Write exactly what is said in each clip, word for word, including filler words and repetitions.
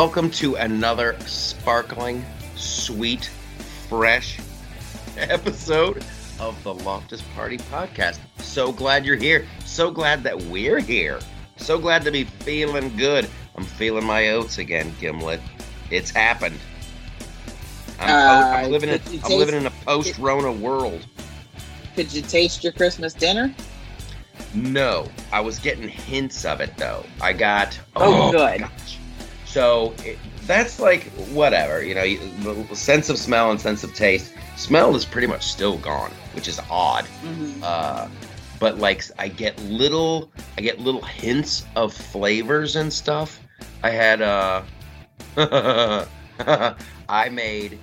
Welcome to another sparkling, sweet, fresh episode of the Loftus Party Podcast. So glad you're here. So glad that we're here. So glad to be feeling good. I'm feeling my oats again, Gimlet. It's happened. I'm, uh, I'm living in I'm taste, living in a post-Rona could, world. Could you taste your Christmas dinner? No, I was getting hints of it though. I got oh, oh good. Gosh. So it, that's like whatever, you know, you, the sense of smell and sense of taste. Smell is pretty much still gone, which is odd. Mm-hmm. Uh, but like I get little, I get little hints of flavors and stuff. I had uh, I made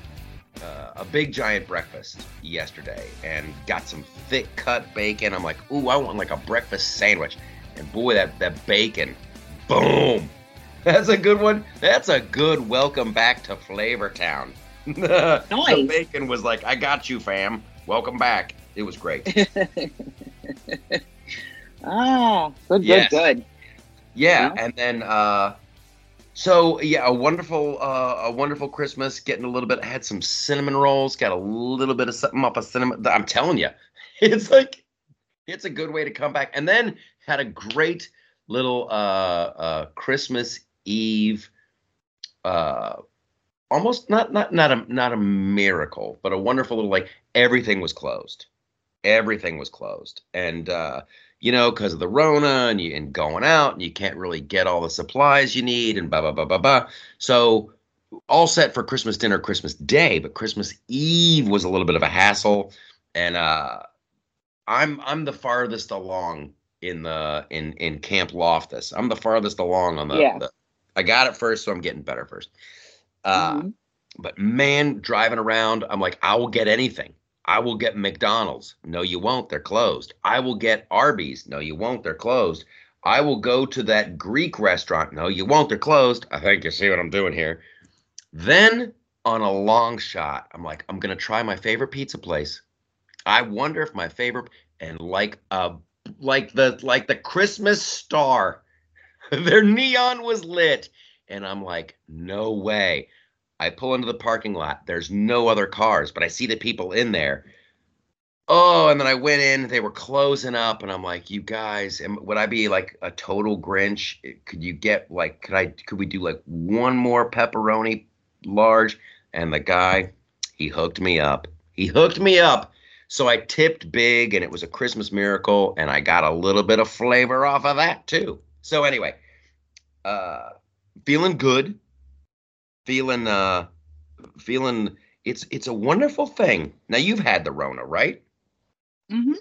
uh, a big giant breakfast yesterday and got some thick cut bacon. I'm like, ooh, I want like a breakfast sandwich, and boy, that that bacon, boom. That's a good one. That's a good welcome back to Flavor Town. Nice. The bacon was like, I got you, fam. Welcome back. It was great. ah, good, yes. good, good. Yeah, yeah. And then, uh, so yeah, a wonderful, uh, a wonderful Christmas. Getting a little bit. I had some cinnamon rolls. Got a little bit of something up a cinnamon. I'm telling you, it's like, it's a good way to come back. And then had a great little uh, uh, Christmas Eve, uh, almost not not not a not a miracle, but a wonderful little, like, everything was closed, everything was closed, and uh, you know, because of the Rona and you, and going out, and you can't really get all the supplies you need, and blah blah blah blah blah. So all set for Christmas dinner, Christmas Day, but Christmas Eve was a little bit of a hassle, and uh, I'm I'm the farthest along in the in in Camp Loftus. I'm the farthest along on the. Yeah. the I got it first, so I'm getting better first. Uh, mm-hmm. But man, driving around, I'm like, I will get anything. I will get McDonald's. No, you won't. They're closed. I will get Arby's. No, you won't. They're closed. I will go to that Greek restaurant. No, you won't. They're closed. I think you see what I'm doing here. Then on a long shot, I'm like, I'm going to try my favorite pizza place. I wonder if my favorite and like a like the like the Christmas star. Their neon was lit, and I'm like, no way. I pull into the parking lot. There's no other cars, but I see the people in there. Oh, and then I went in. They were closing up, and I'm like, you guys, am, would I be like a total Grinch? Could you get like, could I? Could we do like one more pepperoni large? And the guy, he hooked me up. He hooked me up. So I tipped big, and it was a Christmas miracle, and I got a little bit of flavor off of that too. So anyway, uh, feeling good, feeling, uh, feeling. It's it's a wonderful thing. Now you've had the Rona, right? Mm-hmm.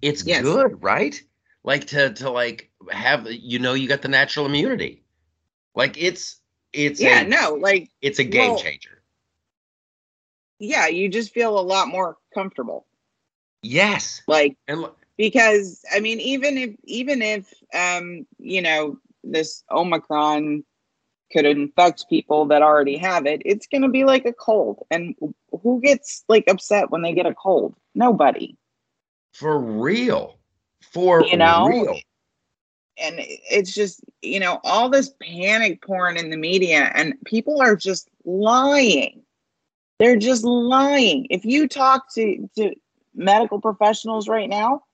It's yes. good, right? Like to to like have, you know, you got the natural immunity. Like it's it's yeah a, no like it's a game well, changer. Yeah, you just feel a lot more comfortable. Yes, like and. L- Because, I mean, even if, even if um, you know, this Omicron could infect people that already have it, it's going to be like a cold. And who gets, like, upset when they get a cold? Nobody. For real. For you know? real. And it's just, you know, all this panic porn in the media, and people are just lying. They're just lying. If you talk to, to medical professionals right now,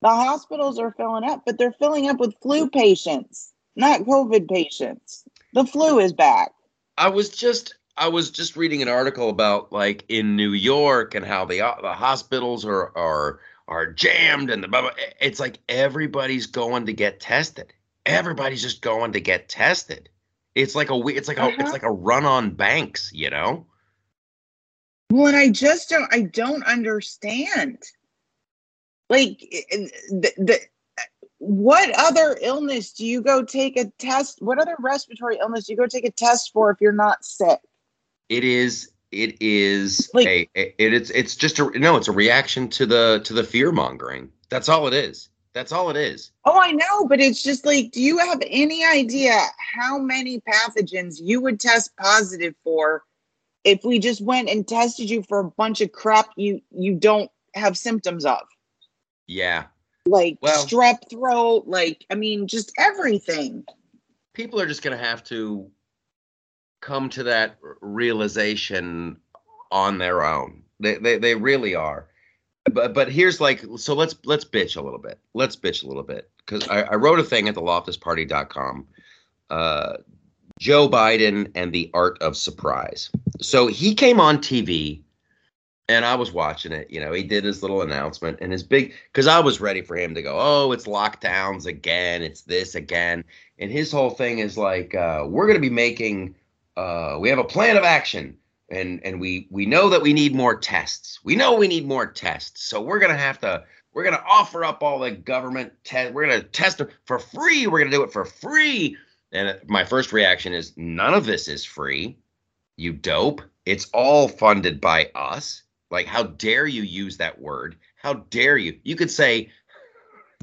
the hospitals are filling up, but they're filling up with flu patients, not COVID patients. The flu is back. I was just I was just reading an article about, like, in New York and how the the hospitals are are are jammed, and the it's like everybody's going to get tested. Everybody's just going to get tested. It's like a it's like a uh-huh. it's like a run on banks, you know? Well, and I just don't I don't understand. Like, the, the, what other illness do you go take a test? What other respiratory illness do you go take a test for if you're not sick? It is, it is, like, a, a, it, it's, it's just a, no, it's a reaction to the, to the fear mongering. That's all it is. That's all it is. Oh, I know. But it's just like, do you have any idea how many pathogens you would test positive for if we just went and tested you for a bunch of crap you, you don't have symptoms of? Yeah. Like well, strep throat, like, I mean, just everything. people are just going to have to come to that realization on their own. They they they really are. But but here's like, so let's let's bitch a little bit. Let's bitch a little bit. Because I, I wrote a thing at the loftus party dot com. Uh, Joe Biden and the art of surprise. So he came on T V and I was watching it. You know, he did his little announcement and his big, because I was ready for him to go, oh, it's lockdowns again. It's this again. And his whole thing is like, uh, we're going to be making, uh, we have a plan of action. And and we we know that we need more tests. We know we need more tests. So we're going to have to, we're going to offer up all the government tests. We're going to test them for free. We're going to do it for free. And my first reaction is, none of this is free, you dope. It's all funded by us. Like, how dare you use that word? How dare you? You could say,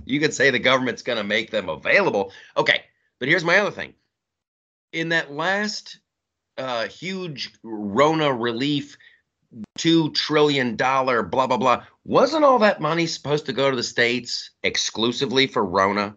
you could say the government's going to make them available. Okay, but here's my other thing. In that last uh, huge Rona relief, two trillion dollars, blah, blah, blah, wasn't all that money supposed to go to the states exclusively for Rona?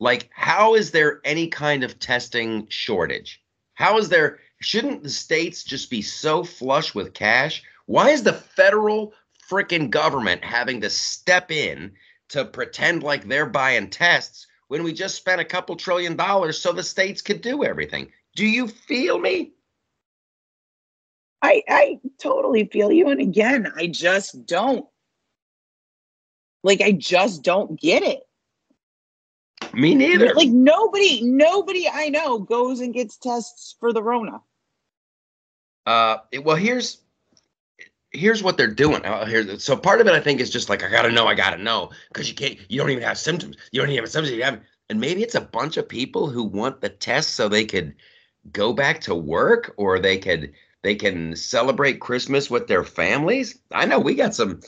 Like, how is there any kind of testing shortage? How is there, shouldn't the states just be so flush with cash? Why is the federal frickin' government having to step in to pretend like they're buying tests when we just spent a couple trillion dollars so the states could do everything? Do you feel me? I, I totally feel you. And again, I just don't. Like, I just don't get it. Me neither. Like, nobody, nobody I know goes and gets tests for the Rona. Uh, well, here's here's what they're doing. Uh, here's, so part of it, I think, is just like, I gotta know, I gotta know, because you can't, you don't even have symptoms, you don't even have symptoms, you haven't. And maybe it's a bunch of people who want the test so they could go back to work, or they could they can celebrate Christmas with their families. I know we got some.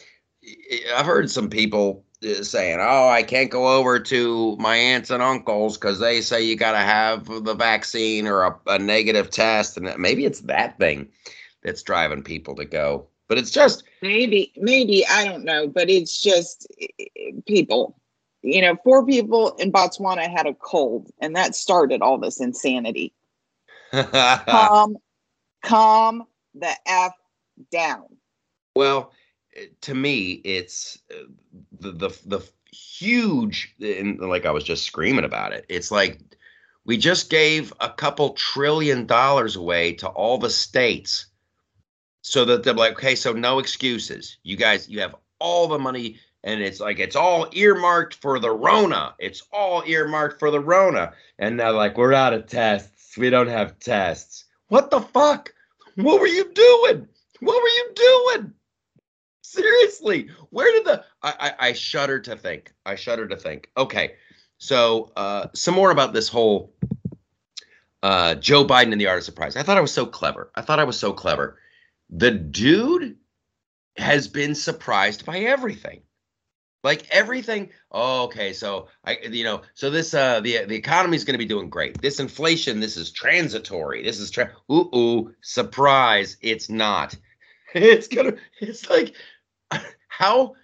I've heard some people saying, oh, I can't go over to my aunts and uncles because they say you got to have the vaccine or a, a negative test. And maybe it's that thing that's driving people to go. But it's just maybe, maybe, I don't know. But it's just people, you know, four people in Botswana had a cold, and that started all this insanity. calm, calm the F down. Well, to me, it's the, the the huge, and like I was just screaming about it. It's like, we just gave a couple trillion dollars away to all the states so that they're like, okay, so no excuses. You guys, you have all the money, and it's like, it's all earmarked for the Rona. It's all earmarked for the Rona. And they're like, we're out of tests. We don't have tests. What the fuck? What were you doing? What were you doing? Seriously, where did the I, I I shudder to think. I shudder to think. OK, so uh, some more about this whole uh, Joe Biden and the art of surprise. I thought I was so clever. I thought I was so clever. The dude has been surprised by everything, like everything. Oh, OK, so, I you know, so this uh, the, the economy is going to be doing great. This inflation, this is transitory. This is tra- ooh, ooh, surprise. It's not. It's going to it's like. How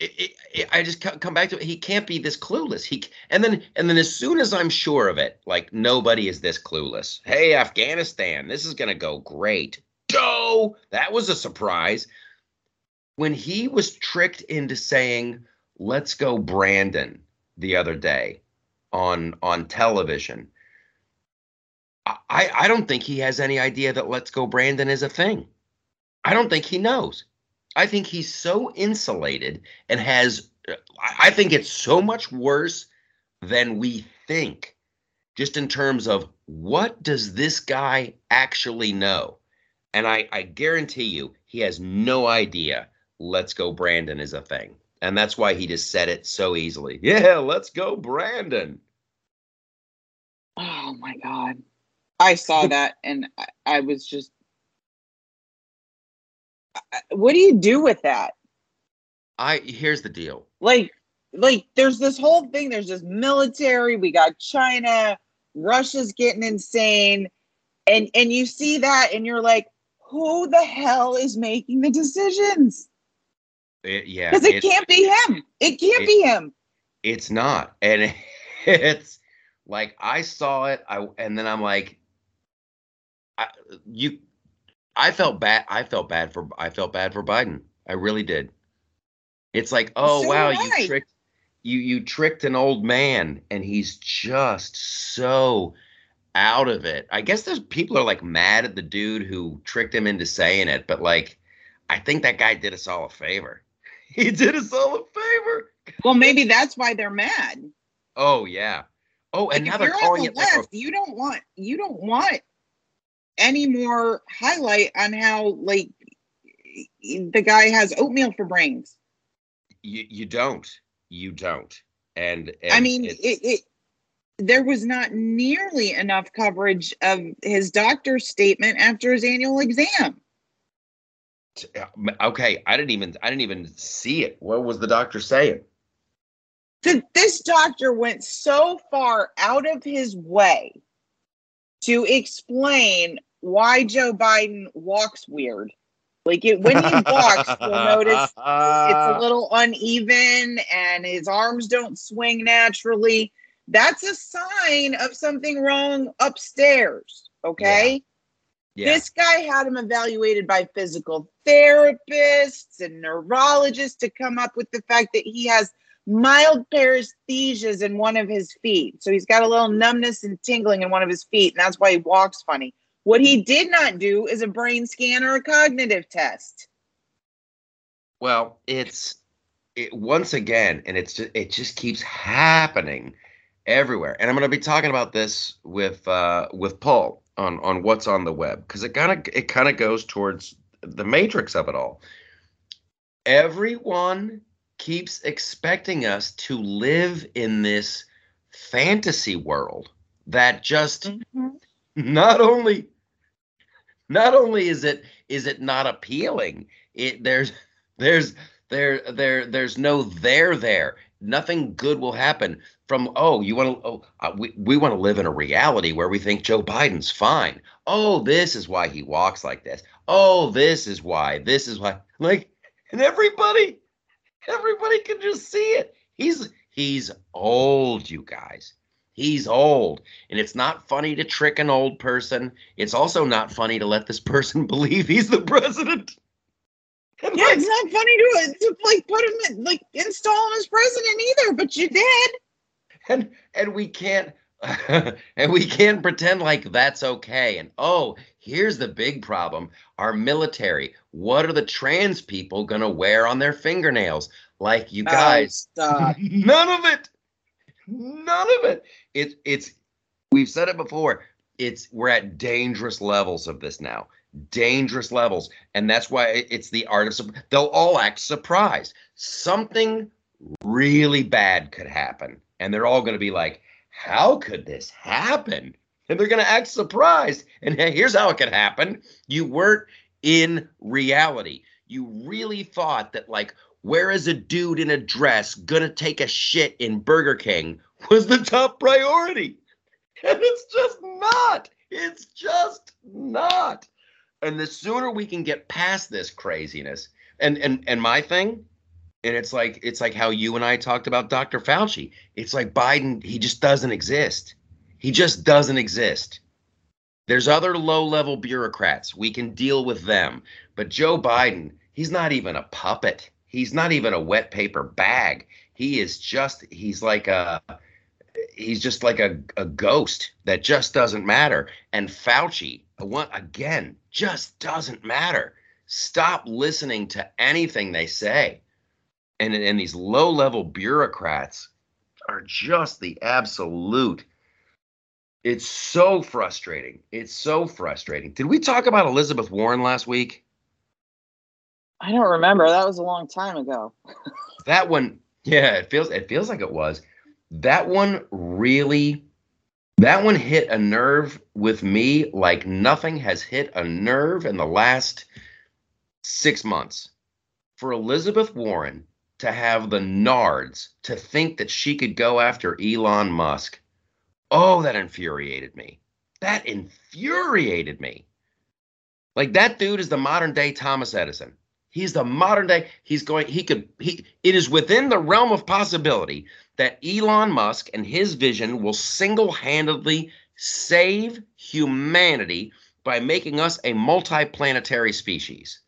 it, it, it, I just come back to it. He can't be this clueless. He and then and then as soon as I'm sure of it, like, nobody is this clueless. Hey, Afghanistan, this is going to go great. Go. That was a surprise when he was tricked into saying, let's go Brandon the other day on on television. I, I don't think he has any idea that let's go Brandon is a thing. I don't think he knows. I think he's so insulated and has, I think it's so much worse than we think, just in terms of what does this guy actually know? And I, I guarantee you, he has no idea let's go Brandon is a thing. And that's why he just said it so easily. Yeah, let's go Brandon. Oh my God. I saw that and I, I was just, what do you do with that? I here's the deal. Like, like there's this whole thing. There's this military. We got China. Russia's getting insane, and and you see that, and you're like, who the hell is making the decisions? It, yeah, because it can't be him. It can't it, be him. It's not, and it, it's Like, I saw it, I and then I'm like, I, you, I felt bad. I felt bad for I felt bad for Biden. I really did. It's like, oh so wow, right. you tricked you you tricked an old man, and he's just so out of it. I guess those people are like mad at the dude who tricked him into saying it, but like, I think that guy did us all a favor. He did us all a favor. Well, maybe that's why they're mad. Oh yeah. Oh, and like now they're calling it left. Like a- you don't want you don't want any more highlight on how like the guy has oatmeal for brains. You you don't you don't and, and I mean it, it. There was not nearly enough coverage of his doctor's statement after his annual exam. Okay, I didn't even I didn't even see it. What was the doctor saying? This doctor went so far out of his way to explain why Joe Biden walks weird. Like, it, when he walks, you'll notice it's a little uneven and his arms don't swing naturally. That's a sign of something wrong upstairs, okay? Yeah. Yeah. This guy had him evaluated by physical therapists and neurologists to come up with the fact that he has mild paresthesias in one of his feet. So he's got a little numbness and tingling in one of his feet, and that's why he walks funny. What he did not do is a brain scan or a cognitive test. Well, it's it, once again, and it's just, it just keeps happening everywhere. And I'm going to be talking about this with uh, with Paul on on what's on the web, because it kind of it kind of goes towards the matrix of it all. Everyone keeps expecting us to live in this fantasy world that just mm-hmm. not only not only is it is it not appealing, it there's there's there there there's no there there nothing good will happen from oh you want to oh uh, we we want to live in a reality where we think Joe Biden's fine. Oh, this is why he walks like this. Oh, this is why this is why like and everybody Everybody can just see it. He's he's old, you guys. He's old. And it's not funny to trick an old person. It's also not funny to let this person believe he's the president. And yeah, like, it's not funny to, to like put him in, like install him as president either, but you did. And and we can't and we can't pretend like that's okay. And oh, here's the big problem. Our military. What are the trans people going to wear on their fingernails? Like, you guys, oh, stop. none of it. None of it. It's it's we've said it before. It's we're at dangerous levels of this now. Dangerous levels. And that's why it's the art of surprise. They'll all act surprised. Something really bad could happen. And they're all going to be like, how could this happen? And they're going to act surprised. And here's how it could happen. You weren't in reality. You really thought that, like, where is a dude in a dress going to take a shit in Burger King was the top priority. And it's just not. It's just not. And the sooner we can get past this craziness, and and and my thing, and it's like it's like how you and I talked about Doctor Fauci. It's like Biden, he just doesn't exist. He just doesn't exist. There's other low-level bureaucrats. We can deal with them. But Joe Biden, he's not even a puppet. He's not even a wet paper bag. He is just, he's like a, he's just like a, a ghost that just doesn't matter. And Fauci, again, just doesn't matter. Stop listening to anything they say. And, and these low-level bureaucrats are just the absolute. It's so frustrating. It's so frustrating. Did we talk about Elizabeth Warren last week? I don't remember. That was a long time ago. That one, yeah, it feels it feels like it was. That one really, that one hit a nerve with me like nothing has hit a nerve in the last six months. For Elizabeth Warren to have the nards to think that she could go after Elon Musk. Oh, that infuriated me. That infuriated me. Like, that dude is the modern day Thomas Edison. He's the modern day. He's going, he could, he, it is within the realm of possibility that Elon Musk and his vision will single-handedly save humanity by making us a multi-planetary species.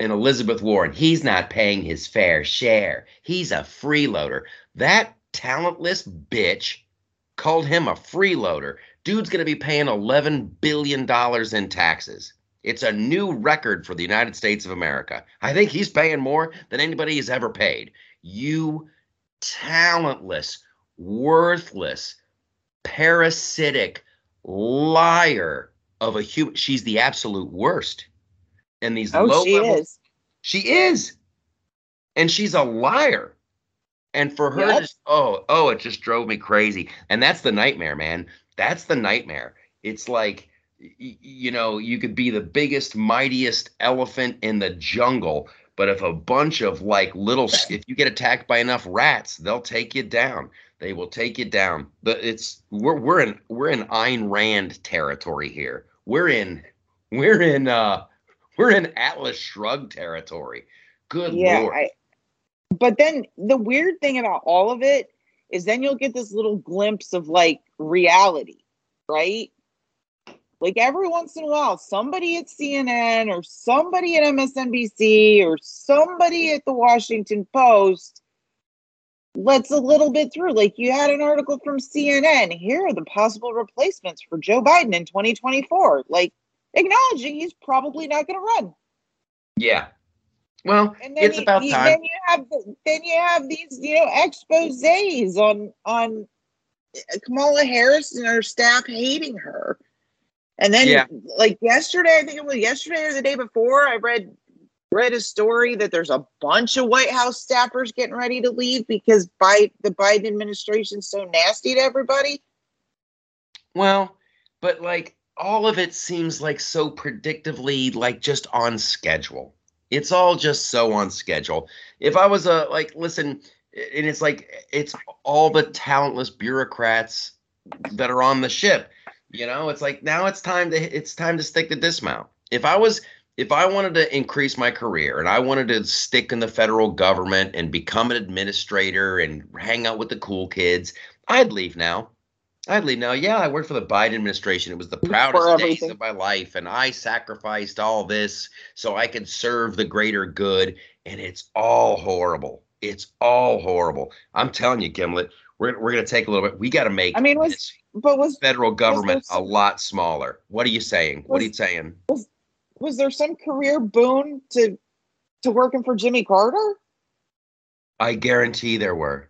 And Elizabeth Warren, he's not paying his fair share. He's a freeloader. That talentless bitch called him a freeloader. Dude's going to be paying eleven billion dollars in taxes. It's a new record for the United States of America. I think he's paying more than anybody he's ever paid. You talentless, worthless, parasitic liar of a human. She's the absolute worst. And these oh, low she levels, is. She is. And she's a liar. And for her, yep. just, oh, oh, it just drove me crazy. And that's the nightmare, man. That's the nightmare. It's like, y- you know, you could be the biggest, mightiest elephant in the jungle. But if a bunch of like little, if you get attacked by enough rats, they'll take you down. They will take you down. But it's we're we're in we're in Ayn Rand territory here. We're in we're in uh we're in Atlas Shrugged territory. Good yeah, Lord. I- But then the weird thing about all of it is then you'll get this little glimpse of like reality, right? Like every once in a while, somebody at C N N or somebody at M S N B C or somebody at the Washington Post lets a little bit through. Like you had an article from C N N. Here are the possible replacements for Joe Biden in twenty twenty-four. Like acknowledging he's probably not going to run. Yeah. Well, it's you, about you, time. Then you have the, then you have these, you know, exposés on on Kamala Harris and her staff hating her, and then yeah. like yesterday, I think it was yesterday or the day before, I read read a story that there's a bunch of White House staffers getting ready to leave because by the Biden administration's so nasty to everybody. Well, but like all of it seems like so predictively, like just on schedule. It's all just so on schedule. If I was a like, listen, and it's like it's all the talentless bureaucrats that are on the ship. You know, it's like now it's time to it's time to stick the dismount. If I was if I wanted to increase my career and I wanted to stick in the federal government and become an administrator and hang out with the cool kids, I'd leave now. I'd leave now. Yeah, I worked for the Biden administration. It was the proudest days of my life. And I sacrificed all this so I could serve the greater good. And it's all horrible. It's all horrible. I'm telling you, Gimlet, we're we're going to take a little bit. We got to make I mean, was, this but was, federal government was there some, a lot smaller. What are you saying? Was, what are you saying? Was, was there some career boon to to working for Jimmy Carter? I guarantee there were.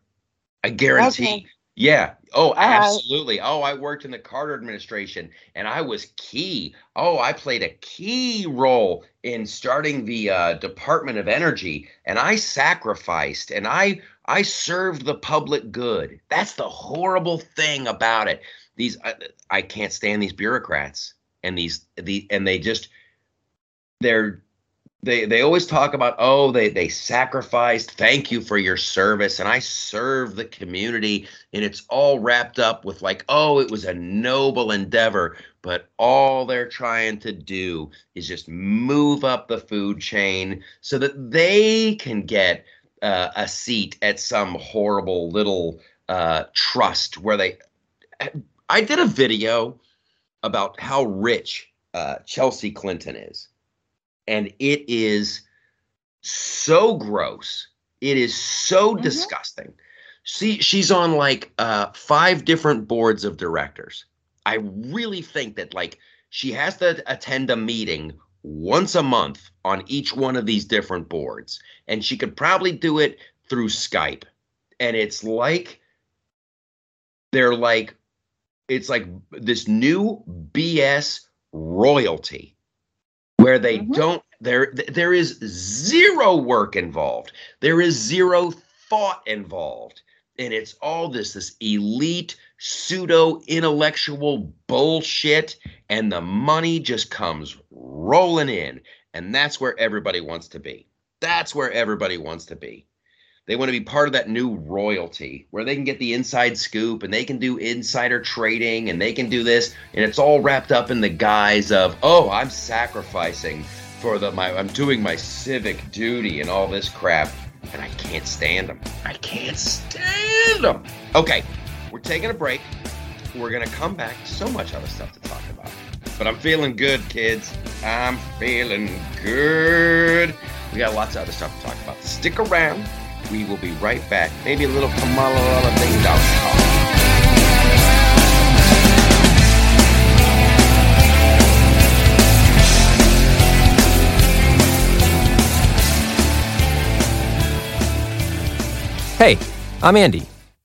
I guarantee. Okay. Yeah. Oh, absolutely. Oh, I worked in the Carter administration and I was key. Oh, I played a key role in starting the uh, Department of Energy and I sacrificed and I I served the public good. That's the horrible thing about it. These I, I can't stand these bureaucrats and these the and they just they're They they always talk about, oh, they, they sacrificed. Thank you for your service. And I serve the community. And it's all wrapped up with like, oh, it was a noble endeavor. But all they're trying to do is just move up the food chain so that they can get uh, a seat at some horrible little uh, trust where they – I did a video about how rich uh, Chelsea Clinton is. And it is so gross. It is so mm-hmm. disgusting. See, she's on like uh, five different boards of directors. I really think that like she has to attend a meeting once a month on each one of these different boards. And she could probably do it through Skype. And it's like they're like it's like this new B S royalty. Where they mm-hmm. don't, there, there is zero work involved. There is zero thought involved. And it's all this, this elite, pseudo-intellectual bullshit. And the money just comes rolling in. And that's where everybody wants to be. That's where everybody wants to be. They want to be part of that new royalty where they can get the inside scoop and they can do insider trading and they can do this. And it's all wrapped up in the guise of, oh, I'm sacrificing for the my I'm doing my civic duty and all this crap. And I can't stand them. I can't stand random. Okay, we're taking a break. We're going to come back. So much other stuff to talk about. But I'm feeling good, kids. I'm feeling good. We got lots of other stuff to talk about. Stick around. We will be right back. Maybe a little Kamala Harris thing down. Hey, I'm Andy.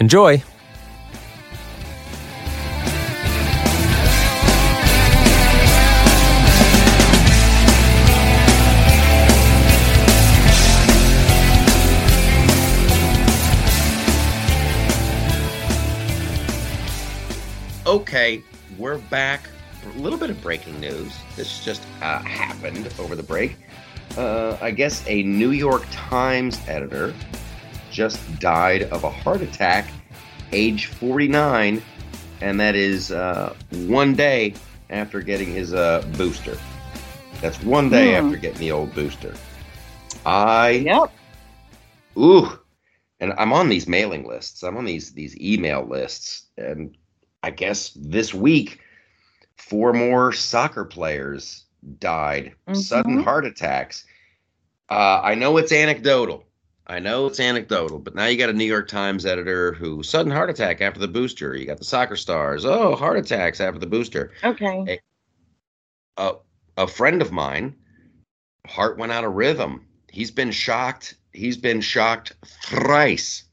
Enjoy! Okay, we're back. A little bit of breaking news. This just uh, happened over the break. Uh, I guess a New York Times editor just died of a heart attack, age forty-nine, and that is uh, one day after getting his uh, booster. That's one day mm. after getting the old booster. I yep. Ooh, and I'm on these mailing lists. I'm on these these email lists, and I guess this week four more soccer players died mm-hmm. sudden heart attacks. Uh, I know it's anecdotal. I know it's anecdotal, but now you got a New York Times editor who sudden heart attack after the booster. You got the soccer stars. Oh, heart attacks after the booster. Okay. A, a, a friend of mine, heart went out of rhythm. He's been shocked. He's been shocked thrice.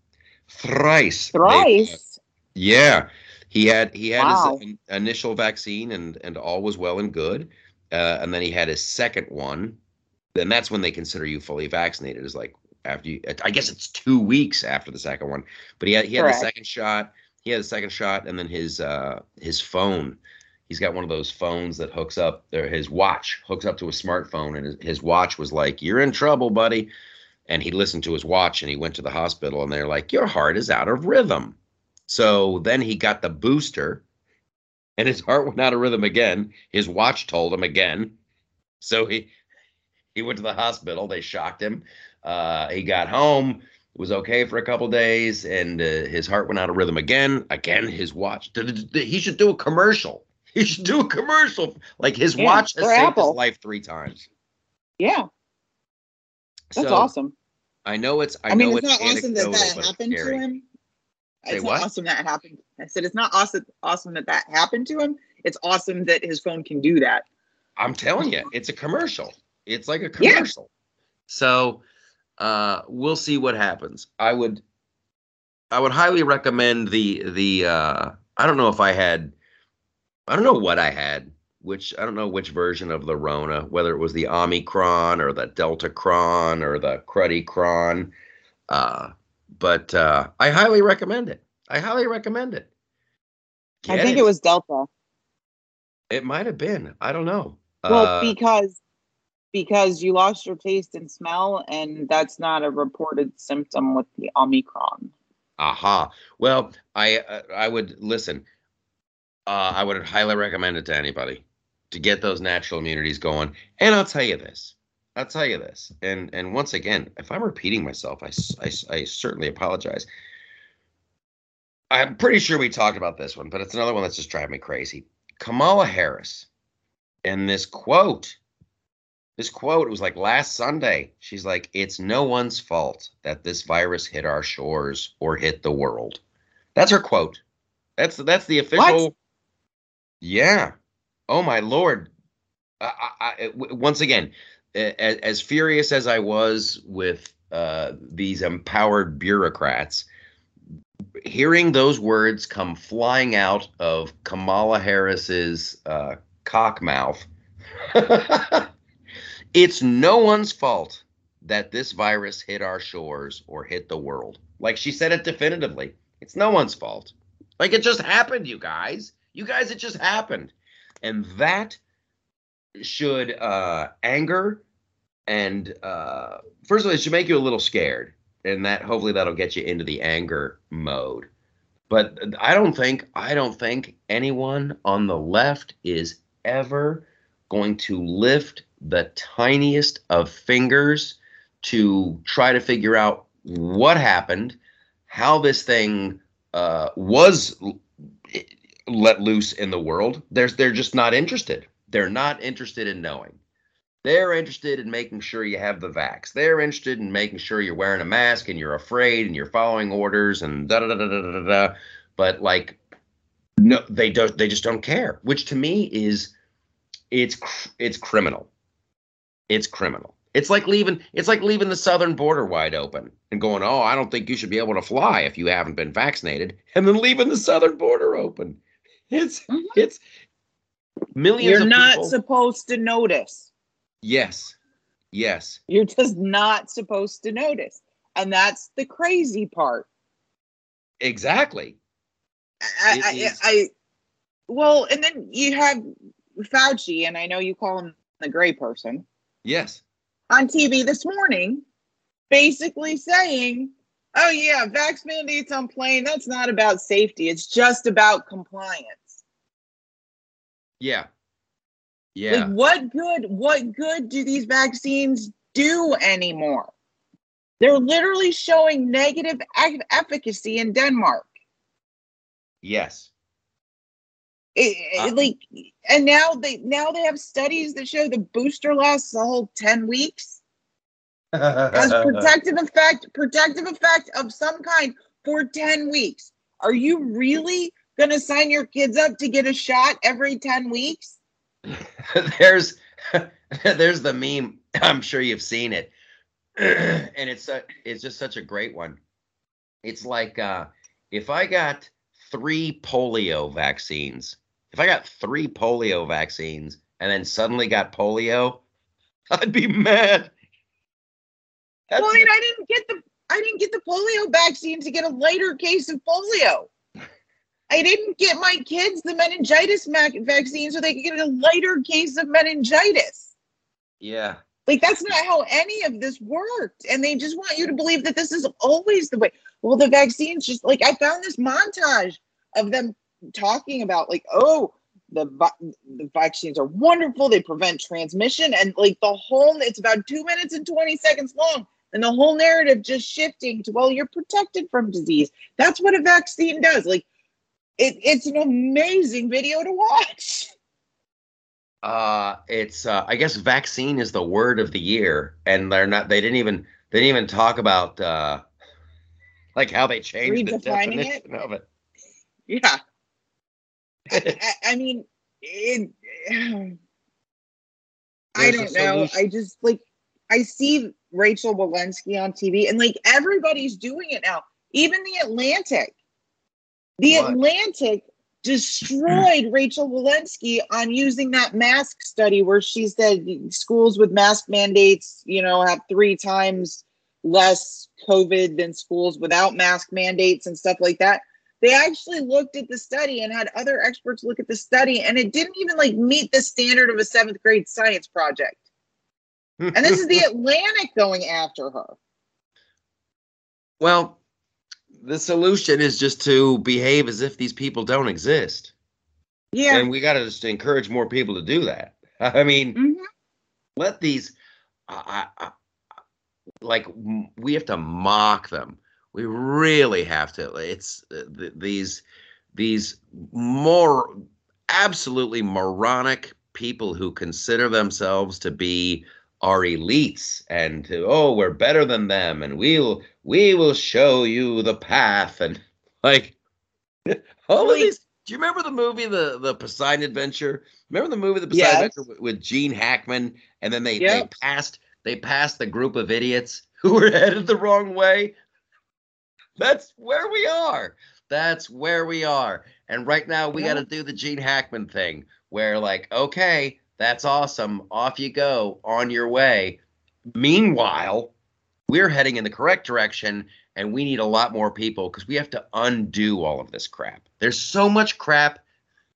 Thrice. Thrice? They, uh, yeah. He had he had wow. his uh, initial vaccine and, and all was well and good. Uh, and then he had his second one. Then that's when they consider you fully vaccinated. It's like, after you, I guess it's two weeks after the second one, but he had he had Correct. the second shot. He had the second shot, and then his uh, his phone. He's got one of those phones that hooks up, or his watch hooks up to a smartphone, and his, his watch was like, "You're in trouble, buddy." And he listened to his watch, and he went to the hospital, and they're like, "Your heart is out of rhythm." So then he got the booster, and his heart went out of rhythm again. His watch told him again, so he he went to the hospital. They shocked him. Uh, he got home, was okay for a couple days, and uh, his heart went out of rhythm again. Again, his watch. He should do a commercial. He should do a commercial. Like, his yeah, watch has saved Apple. his life three times. Yeah. That's so awesome. I know it's, I, I mean, know it's, it's not awesome that that happened scary. to him. Say it's what? not awesome that happened. I said, it's not awesome, awesome that that happened to him. It's awesome that his phone can do that. I'm telling you, it's a commercial. It's like a commercial. Yeah. So, Uh, we'll see what happens. I would, I would highly recommend the, the, uh, I don't know if I had, I don't know what I had, which, I don't know which version of the Rona, whether it was the Omicron or the Delta Cron or the Cruddy Cron. Uh, but, uh, I highly recommend it. I highly recommend it. Get I think it. it was Delta. It might've been, I don't know. Well, uh, because Because you lost your taste and smell, and that's not a reported symptom with the Omicron. Aha. Well, I uh, I would, listen, uh, I would highly recommend it to anybody to get those natural immunities going. And I'll tell you this. I'll tell you this. And and once again, if I'm repeating myself, I, I, I certainly apologize. I'm pretty sure we talked about this one, but it's another one that's just driving me crazy. Kamala Harris and this quote. This quote, it was like last Sunday. She's like, "It's no one's fault that this virus hit our shores or hit the world." That's her quote. That's that's the official. What? Yeah. oh my Lord. I, I, once again, as, as furious as I was with uh, these empowered bureaucrats, hearing those words come flying out of Kamala Harris's uh, cock mouth, it's no one's fault that this virus hit our shores or hit the world. Like, she said it definitively. It's no one's fault. Like, it just happened, you guys. You guys, it just happened. And that should uh, anger and uh, first of all, it should make you a little scared. And that hopefully that'll get you into the anger mode. But I don't think I don't think anyone on the left is ever going to lift the tiniest of fingers to try to figure out what happened, how this thing uh, was let loose in the world. There's, they're just not interested. They're not interested in knowing. They're interested in making sure you have the vax. They're interested in making sure you're wearing a mask and you're afraid and you're following orders and da da da da da da da. But like, no, they don't. They just don't care. Which to me is, it's it's criminal. It's criminal. It's like leaving. It's like leaving the southern border wide open and going, oh, I don't think you should be able to fly if you haven't been vaccinated, and then leaving the southern border open. It's mm-hmm. it's millions. You're of not people. supposed to notice. Yes. Yes. You're just not supposed to notice. And that's the crazy part. Exactly. I, I, is... I, I well, and then you have Fauci, and I know you call him the gray person. Yes. On T V this morning, basically saying, oh yeah, vax mandates on plane, that's not about safety. It's just about compliance. Yeah. Yeah. Like, what good, what good do these vaccines do anymore? They're literally showing negative ac- efficacy in Denmark. Yes. It, it, uh, like, and now they now they have studies that show the booster lasts a whole ten weeks as protective effect, protective effect of some kind for ten weeks. Are you really going to sign your kids up to get a shot every ten weeks? there's there's the meme, I'm sure you've seen it, and it's a, it's just such a great one. It's like, uh if I got three polio vaccines if I got three polio vaccines and then suddenly got polio, I'd be mad. That's well, the- I didn't get the I didn't get the polio vaccine to get a lighter case of polio. I didn't get my kids the meningitis mac- vaccine so they could get a lighter case of meningitis. Yeah. Like, that's not how any of this worked. And they just want you to believe that this is always the way. Well, the vaccines just, like, I found this montage of them talking about, like, oh, the, the vaccines are wonderful. They prevent transmission. And, like, the whole, it's about two minutes and twenty seconds long. And the whole narrative just shifting to, well, you're protected from disease. That's what a vaccine does. Like, It, it's an amazing video to watch. Uh, it's uh, I guess vaccine is the word of the year, and they're not. They didn't even they didn't even talk about uh, like how they changed the definition it. of it. Yeah, I, I, I mean, it, I don't know. I just like I see Rachel Walensky on T V, and like everybody's doing it now. Even the Atlantic. The what? Atlantic destroyed Rachel Walensky on using that mask study where she said schools with mask mandates, you know, have three times less COVID than schools without mask mandates and stuff like that. They actually looked at the study and had other experts look at the study, and it didn't even like meet the standard of a seventh grade science project. And this is the Atlantic going after her. Well, the solution is just to behave as if these people don't exist. Yeah. And we got to just encourage more people to do that. I mean, mm-hmm. let these, uh, uh, like, we have to mock them. We really have to. It's uh, th- these, these more absolutely moronic people who consider themselves to be our elites and to, oh, we're better than them and we'll, we will show you the path. And like, all like, of these Do you remember the movie, the the Poseidon Adventure? Remember the movie, the Poseidon yes. Adventure with, with Gene Hackman, and then they yep. they passed they passed the group of idiots who were headed the wrong way. That's where we are. That's where we are. And right now we yeah. got to do the Gene Hackman thing, where like, okay, that's awesome. Off you go, on your way. Meanwhile, we're heading in the correct direction. And we need a lot more people because we have to undo all of this crap. There's so much crap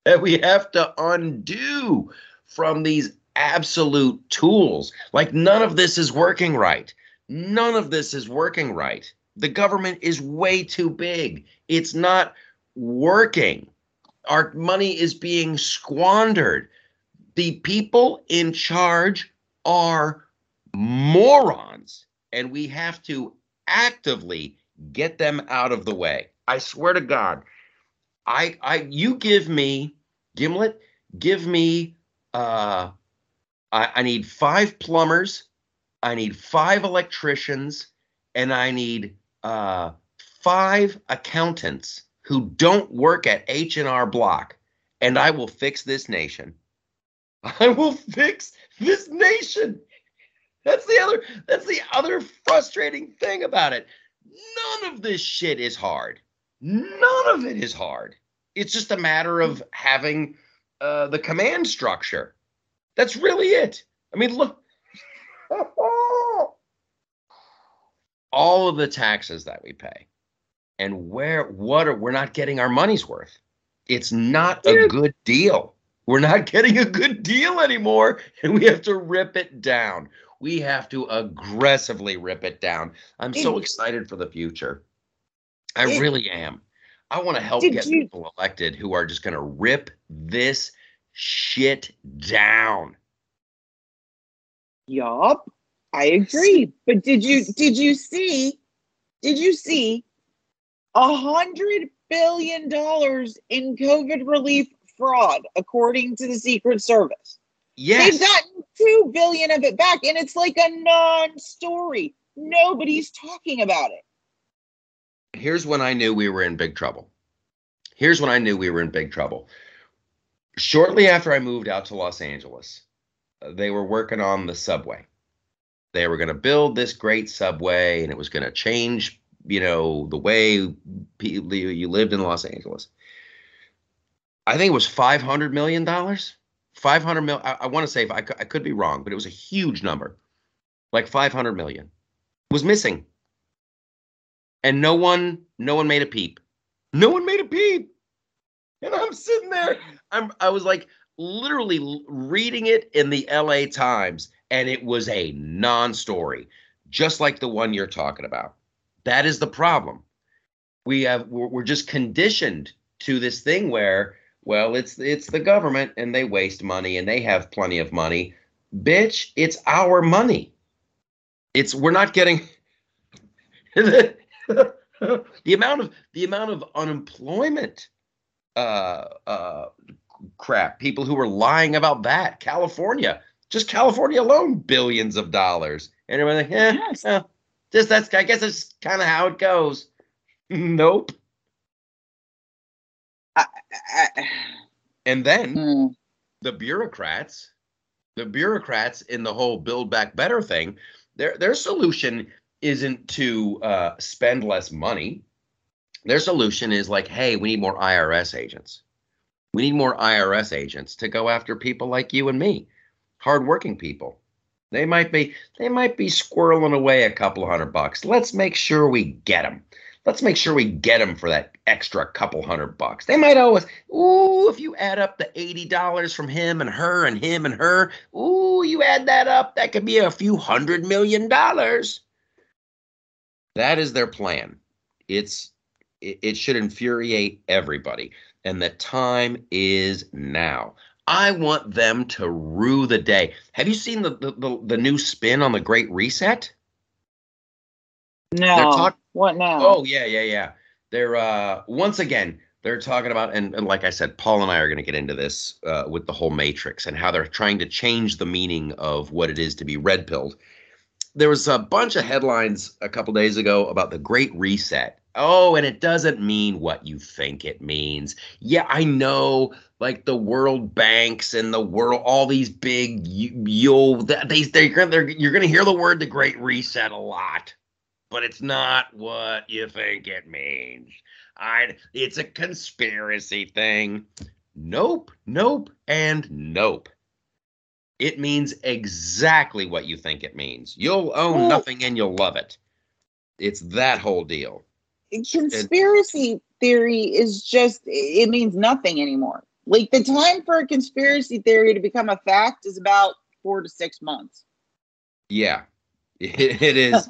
that we have to undo from these absolute tools. Like, none of this is working right. None of this is working right. The government is way too big. It's not working. Our money is being squandered. The people in charge are morons, and we have to actively get them out of the way. I swear to God, I, I, you give me Gimlet, give me, uh, I, I need five plumbers, I need five electricians, and I need uh, five accountants who don't work at H and R Block, and I will fix this nation. I will fix this nation. That's the other that's the other frustrating thing about it. None of this shit is hard. None of it is hard. It's just a matter of having uh, the command structure. That's really it. I mean, look. All of the taxes that we pay, and where what are we're not getting our money's worth. It's not a good deal. We're not getting a good deal anymore, and we have to rip it down. We have to aggressively rip it down. I'm did, so excited for the future. I did, really am. I want to help get you, people elected who are just going to rip this shit down. Yup, I agree. But did you did you see? Did you see a hundred billion dollars in COVID relief fraud, according to the Secret Service? Yes. They've gotten two billion of it back, and it's like a non-story. Nobody's talking about it. Here's when I knew we were in big trouble. Here's when I knew we were in big trouble. Shortly after I moved out to Los Angeles, they were working on the subway. They were going to build this great subway, and it was going to change, you know, the way people, you lived in Los Angeles. I think it was five hundred million dollars. five hundred mil. I, I want to say I, I could be wrong, but it was a huge number. Like five hundred million was missing. And no one, no one made a peep. No one made a peep. And I'm sitting there. I'm, I was like literally reading it in the L A Times, and it was a non-story, just like the one you're talking about. That is the problem. We have, we're, we're just conditioned to this thing where, well, it's it's the government, and they waste money, and they have plenty of money. Bitch, it's our money. It's we're not getting the, the amount of the amount of unemployment uh, uh, crap. People who are lying about that. California, just California alone, billions of dollars. And everyone's like, eh, yes. eh, just that's I guess that's kind of how it goes. Nope. I, I, and then hmm. the bureaucrats, the bureaucrats in the whole Build Back Better thing, their their solution isn't to uh, spend less money. Their solution is like, hey, we need more I R S agents. We need more I R S agents to go after people like you and me, hardworking people. They might be they might be squirreling away a couple hundred bucks. Let's make sure we get them. Let's make sure we get them for that extra couple hundred bucks. They might owe us. Ooh, if you add up the eighty dollars from him and her and him and her, ooh, you add that up, that could be a few hundred million dollars. That is their plan. It's it, it should infuriate everybody. And the time is now. I want them to rue the day. Have you seen the the, the, the new spin on the Great Reset? No. They're talk- What now? Oh, yeah, yeah, yeah. They're uh, once again, they're talking about, and, and like I said, Paul and I are going to get into this uh, with the whole Matrix and how they're trying to change the meaning of what it is to be red-pilled. There was a bunch of headlines a couple days ago about the Great Reset Oh, and it doesn't mean what you think it means. Yeah, I know, like the World Banks and the world, all these big, you, you'll, they, they're gonna, you're going to hear the word the Great Reset a lot, but it's not what you think it means. I, it's a conspiracy thing. Nope, nope, and nope. It means exactly what you think it means. You'll own well, nothing and you'll love it. It's that whole deal. Conspiracy and, theory is just, it means nothing anymore. Like the time for a conspiracy theory to become a fact is about four to six months. Yeah, it, it is.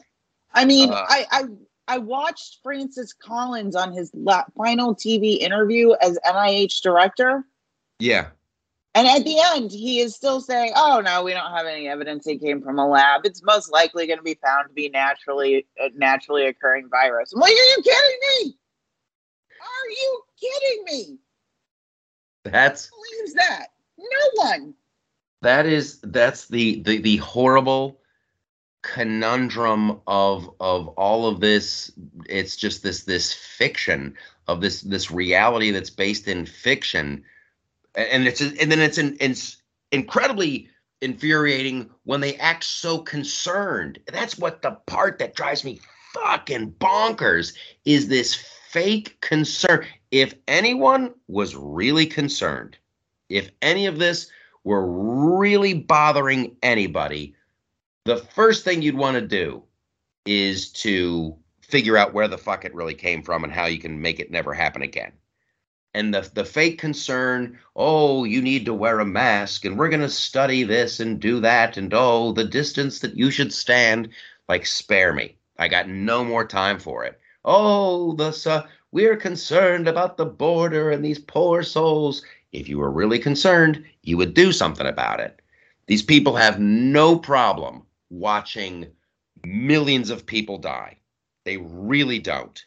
I mean, uh, I, I I watched Francis Collins on his la- final T V interview as N I H director. Yeah. And at the end, he is still saying, oh, no, we don't have any evidence it came from a lab. It's most likely going to be found to be naturally uh, naturally occurring virus. I'm like, are you kidding me? Are you kidding me? That's Who believes that? No one. That is that's the the, the horrible conundrum of of all of this. It's just this this fiction of this this reality that's based in fiction. And it's and then it's, in, it's incredibly infuriating when they act so concerned. That's what the part that drives me fucking bonkers is this fake concern. If anyone was really concerned, if any of this were really bothering anybody, the first thing you'd want to do is to figure out where the fuck it really came from and how you can make it never happen again. And the the fake concern, oh, you need to wear a mask, and we're going to study this and do that, and oh, the distance that you should stand, like, spare me. I got no more time for it. Oh, the uh, we're concerned about the border and these poor souls. If you were really concerned, you would do something about it. These people have no problem watching millions of people die. They really don't.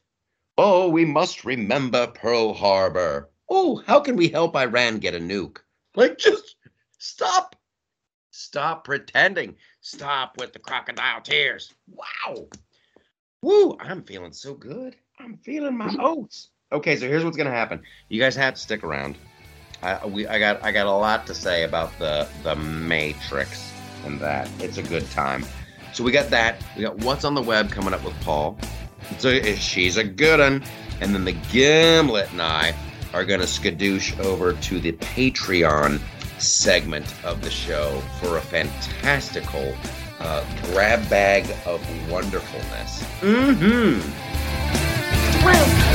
Oh, we must remember Pearl Harbor. Oh, how can we help Iran get a nuke? Like, just stop. Stop pretending. Stop with the crocodile tears. Wow. Woo, I'm feeling so good. I'm feeling my oats. Okay, so here's what's going to happen. You guys have to stick around. I we I got I got a lot to say about the the Matrix and that. It's a good time. So we got that. We got What's on the Web coming up with Paul. So she's a good one. And then the Gimlet and I are going to skadoosh over to the Patreon segment of the show for a fantastical uh, grab bag of wonderfulness. Mm-hmm. Well.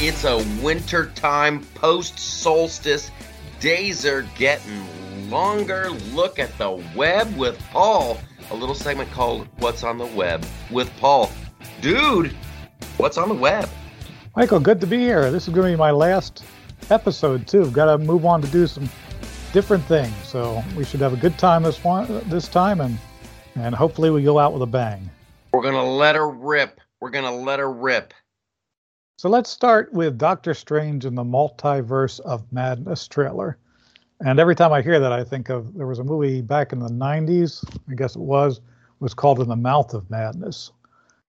It's a wintertime, post-solstice, days are getting longer. Look at the web with Paul. A little segment called What's on the Web with Paul. Dude, what's on the web? Michael, good to be here. This is going to be my last episode, too. I've got to move on to do some different things. So we should have a good time this one, this time, and, and hopefully we go out with a bang. We're going to let her rip. We're going to let her rip. So let's start with Doctor Strange and the Multiverse of Madness trailer. And every time I hear that, I think of there was a movie back in the nineties, I guess it was, was called In the Mouth of Madness.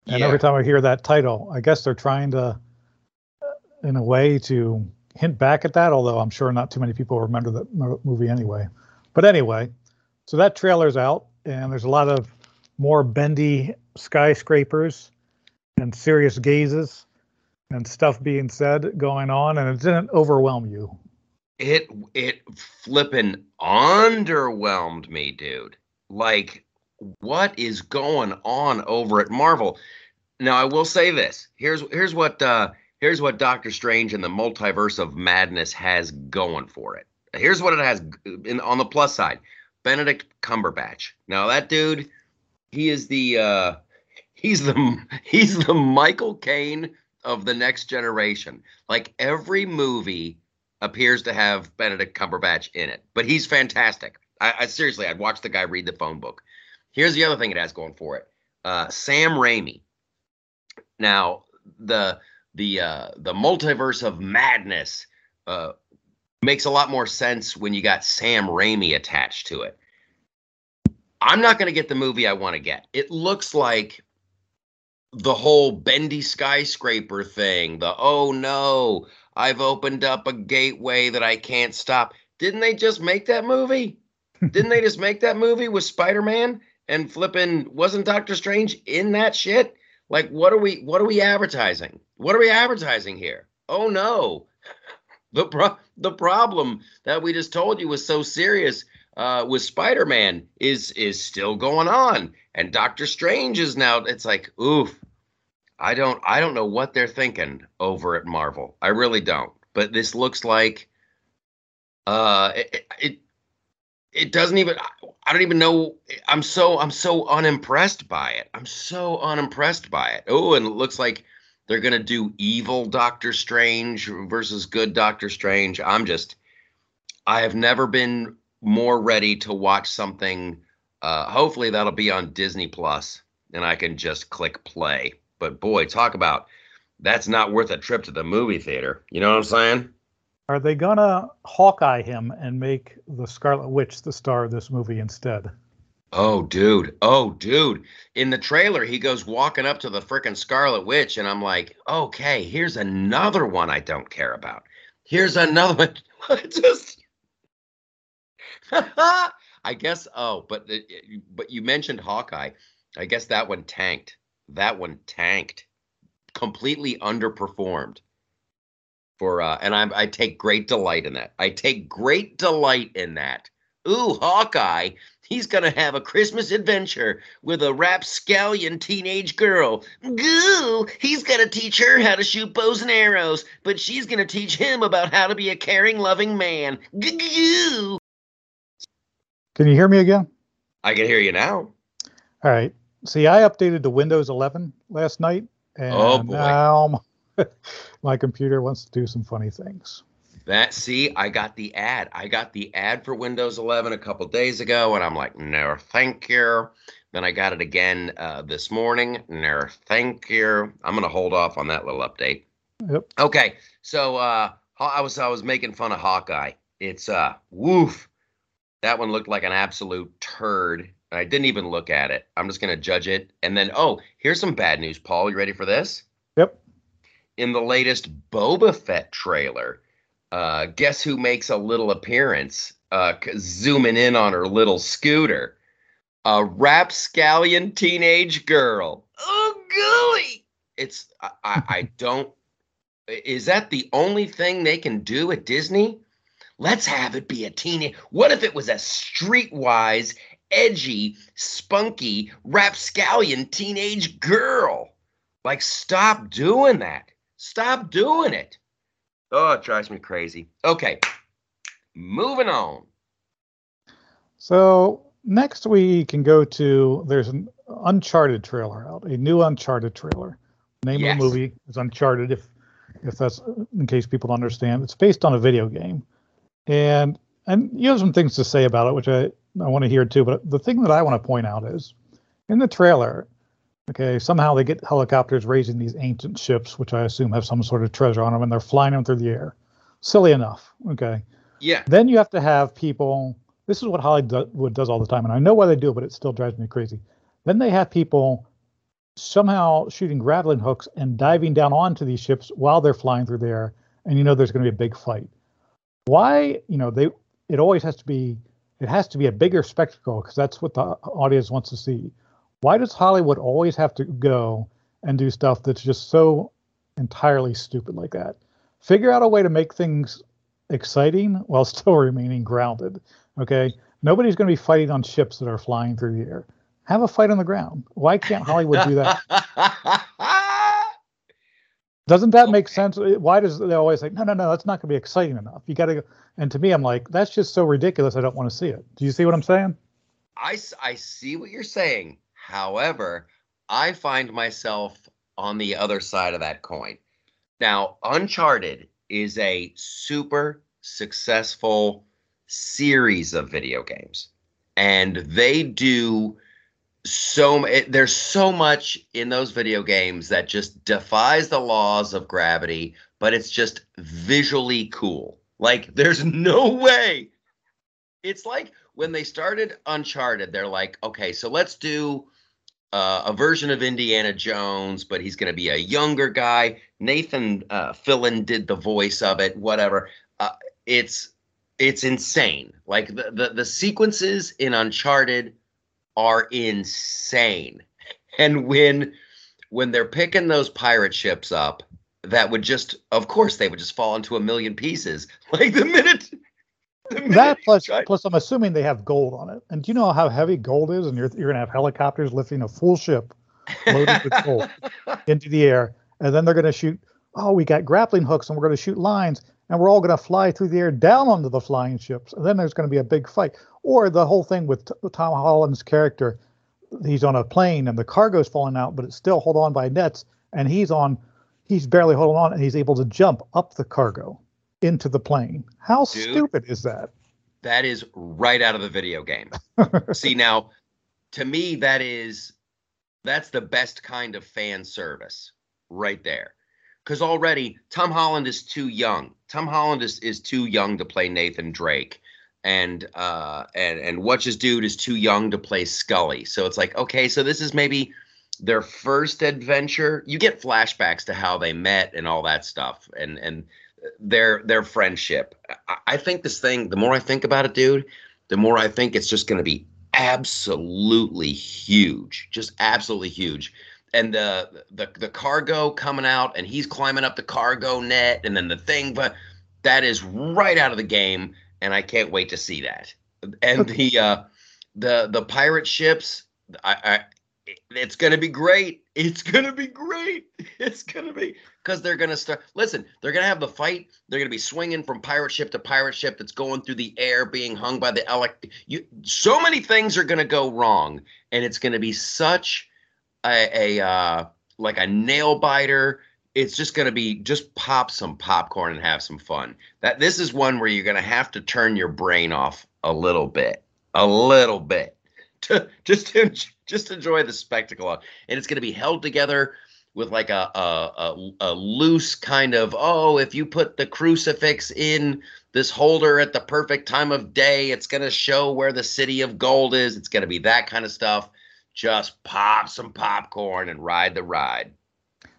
And yeah. Every time I hear that title, I guess they're trying to, in a way, to hint back at that, although I'm sure not too many people remember that movie anyway. But anyway, so that trailer's out, and there's a lot of more bendy skyscrapers and serious gazes and stuff being said going on, and it didn't overwhelm you. It it flippin' underwhelmed me, dude. Like, what is going on over at Marvel? Now, I will say this. Here's here's what uh, here's what Doctor Strange and the Multiverse of Madness has going for it. Here's what it has in, on the plus side: Benedict Cumberbatch. Now, that dude, he is the uh, he's the he's the Michael Caine of the next generation. Like, every movie appears to have Benedict Cumberbatch in it, but he's fantastic. I, I seriously, I'd watch the guy read the phone book. Here's the other thing it has going for it: uh, Sam Raimi. Now, the the uh, the Multiverse of Madness uh, makes a lot more sense when you got Sam Raimi attached to it. I'm not going to get the movie I want to get. It looks like the whole bendy skyscraper thing, the oh no, I've opened up a gateway that I can't stop. Didn't they just make that movie? Didn't they just make that movie with Spider-Man and flipping? Wasn't Doctor Strange in that shit? Like, what are we, what are we advertising? What are we advertising here? Oh no, the pro- the problem that we just told you was so serious uh, with Spider-Man is is still going on, and Doctor Strange is now. It's like, oof. I don't I don't know what they're thinking over at Marvel. I really don't. But this looks like uh it it, it doesn't even I don't even know. I'm so I'm so unimpressed by it. I'm so unimpressed by it. Oh, and it looks like they're going to do evil Doctor Strange versus good Doctor Strange. I'm just I have never been more ready to watch something. Uh, hopefully that'll be on Disney Plus and I can just click play. But boy, talk about that's not worth a trip to the movie theater. You know what I'm saying? Are they going to Hawkeye him and make the Scarlet Witch the star of this movie instead? Oh, dude. Oh, dude. In the trailer, he goes walking up to the frickin' Scarlet Witch. And I'm like, okay, here's another one I don't care about. Here's another one. Just. I guess. Oh, but but you mentioned Hawkeye. I guess that one tanked. That one tanked, completely underperformed. For uh, and I, I take great delight in that. I take great delight in that. Ooh, Hawkeye, he's gonna have a Christmas adventure with a rapscallion teenage girl. Goo, he's gonna teach her how to shoot bows and arrows, but she's gonna teach him about how to be a caring, loving man. Goo. Can you hear me again? I can hear you now. All right. See, I updated to Windows eleven last night, and oh boy. Now my, my computer wants to do some funny things. That see, I got the ad. I got the ad for Windows eleven a couple days ago, and I'm like, no, thank you. Then I got it again uh, this morning. No, thank you. I'm gonna hold off on that little update. Yep. Okay, so uh, I was I was making fun of Hawkeye. It's uh, woof. That one looked like an absolute turd. I didn't even look at it. I'm just going to judge it. And then, oh, here's some bad news, Paul. You ready for this? Yep. In the latest Boba Fett trailer, uh, guess who makes a little appearance? Uh, zooming in on her little scooter. A rapscallion teenage girl. Oh, gooey. It's, I, I, I don't, is that the only thing they can do at Disney? Let's have it be a teenage. What if it was a streetwise, edgy, spunky, rapscallion teenage girl? Like, stop doing that. Stop doing it. Oh, it drives me crazy. Okay, moving on. So next we can go to, there's an Uncharted trailer out, a new Uncharted trailer. The name yes. of the movie is Uncharted, if if that's in case people don't understand. It's based on a video game. And and you have some things to say about it, which I I want to hear too, but the thing that I want to point out is in the trailer, Okay, somehow they get helicopters raising these ancient ships, which I assume have some sort of treasure on them, and they're flying them through the air. Silly enough. Okay. Yeah. Then you have to have people. This is what Hollywood does all the time, and I know why they do it, but it still drives me crazy. Then they have people somehow shooting grappling hooks and diving down onto these ships while they're flying through the air, and you know there's going to be a big fight. Why? You know, they. It always has to be. It has to be a bigger spectacle because that's what the audience wants to see. Why does Hollywood always have to go and do stuff that's just so entirely stupid like that? Figure out a way to make things exciting while still remaining grounded. Okay, nobody's going to be fighting on ships that are flying through the air. Have a fight on the ground. Why can't Hollywood do that? Doesn't that okay. make sense? Why does they always like, no, no, no, that's not going to be exciting enough. You got to go. And to me, I'm like, that's just so ridiculous. I don't want to see it. Do you see what I'm saying? I, I see what you're saying. However, I find myself on the other side of that coin. Now, Uncharted is a super successful series of video games. And they do so – there's so much in those video games that just defies the laws of gravity, but it's just visually cool. Like, there's no way. It's like when they started Uncharted, they're like, okay, so let's do – Uh, a version of Indiana Jones, but he's going to be a younger guy. Nathan uh, Fillion did the voice of it, whatever. Uh, it's it's insane. Like the, the, the sequences in Uncharted are insane. And when when they're picking those pirate ships up, that would just, of course, they would just fall into a million pieces. Like the minute... That plus, plus I'm assuming they have gold on it. And do you know how heavy gold is? And you're you're going to have helicopters lifting a full ship loaded with gold into the air. And then they're going to shoot, oh, we got grappling hooks and we're going to shoot lines. And we're all going to fly through the air down onto the flying ships. And then there's going to be a big fight. Or the whole thing with t- Tom Holland's character. He's on a plane and the cargo's falling out, but it's still held on by nets. And he's on, he's barely holding on and he's able to jump up the cargo into the plane. How Dude, stupid is that? That is right out of the video game. See, now, to me, that is, that's the best kind of fan service right there. Because already, Tom Holland is too young. Tom Holland is, is too young to play Nathan Drake. And, uh, and, and Watch's dude is too young to play Scully. So it's like, okay, so this is maybe their first adventure. You get flashbacks to how they met and all that stuff. And, and, Their their friendship. I, I think this thing, the more I think about it, dude, the more I think it's just going to be absolutely huge, just absolutely huge. And the, the the cargo coming out and he's climbing up the cargo net and then the thing. But that is right out of the game. And I can't wait to see that. And the uh, the the pirate ships. I, I it's going to be great. It's going to be great. It's going to be because they're going to start. Listen, they're going to have the fight. They're going to be swinging from pirate ship to pirate ship that's going through the air, being hung by the elect. You, so many things are going to go wrong. And it's going to be such a, a uh, like a nail biter. It's just going to be just pop some popcorn and have some fun. That this is one where you're going to have to turn your brain off a little bit, a little bit. To, just to, just enjoy the spectacle, and it's going to be held together with like a a, a a loose kind of oh, if you put the crucifix in this holder at the perfect time of day, it's going to show where the city of gold is. It's going to be that kind of stuff. Just pop some popcorn and ride the ride.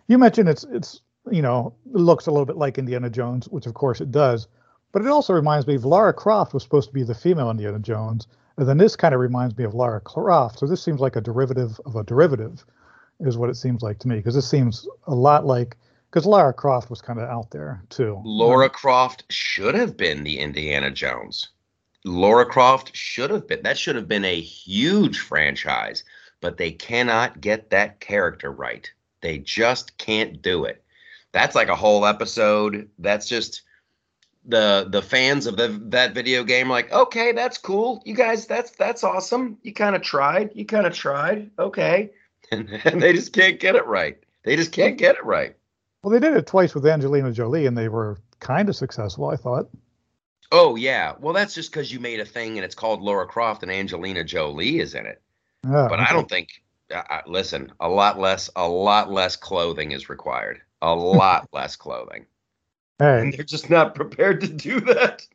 You mentioned it's it's you know it looks a little bit like Indiana Jones, which of course it does, but it also reminds me of Lara Croft was supposed to be the female Indiana Jones. And then this kind of reminds me of Lara Croft. So this seems like a derivative of a derivative is what it seems like to me. Because this seems a lot like, because Lara Croft was kind of out there too. Lara Croft should have been the Indiana Jones. Lara Croft should have been, that should have been a huge franchise. But they cannot get that character right. They just can't do it. That's like a whole episode. That's just... The the fans of the, that video game are like, okay, that's cool. You guys, that's that's awesome. You kind of tried. You kind of tried. Okay. And, and they just can't get it right. They just can't get it right. Well, they did it twice with Angelina Jolie, and they were kind of successful, I thought. Oh, yeah. Well, that's just because you made a thing, and it's called Lara Croft, and Angelina Jolie is in it. Yeah, but okay. I don't think uh, listen, a lot less, a lot less clothing is required. A lot less clothing. All right. And they're just not prepared to do that.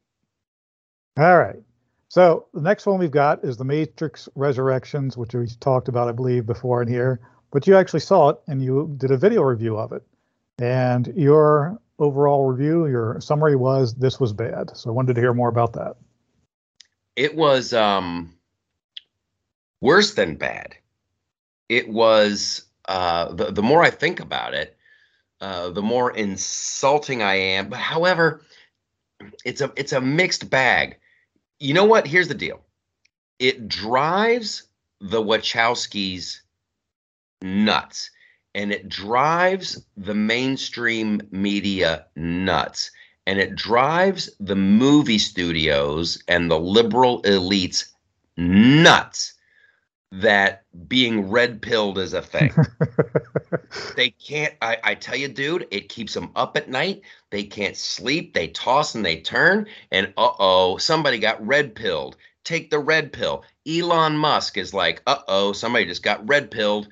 All right. So the next one we've got is the Matrix Resurrections, which we talked about, I believe, before in here. But you actually saw it, and you did a video review of it. And your overall review, your summary was, this was bad. So I wanted to hear more about that. It was um, worse than bad. It was, uh, the, the more I think about it, uh, the more insulting I am. But however, it's a it's a mixed bag. You know what? Here's the deal. It drives the Wachowskis nuts, and it drives the mainstream media nuts, and it drives the movie studios and the liberal elites nuts that being red-pilled is a thing. They can't, I, I tell you, dude, it keeps them up at night. They can't sleep. They toss and they turn. And uh-oh, somebody got red-pilled. Take the red pill. Elon Musk is like, uh-oh, somebody just got red-pilled.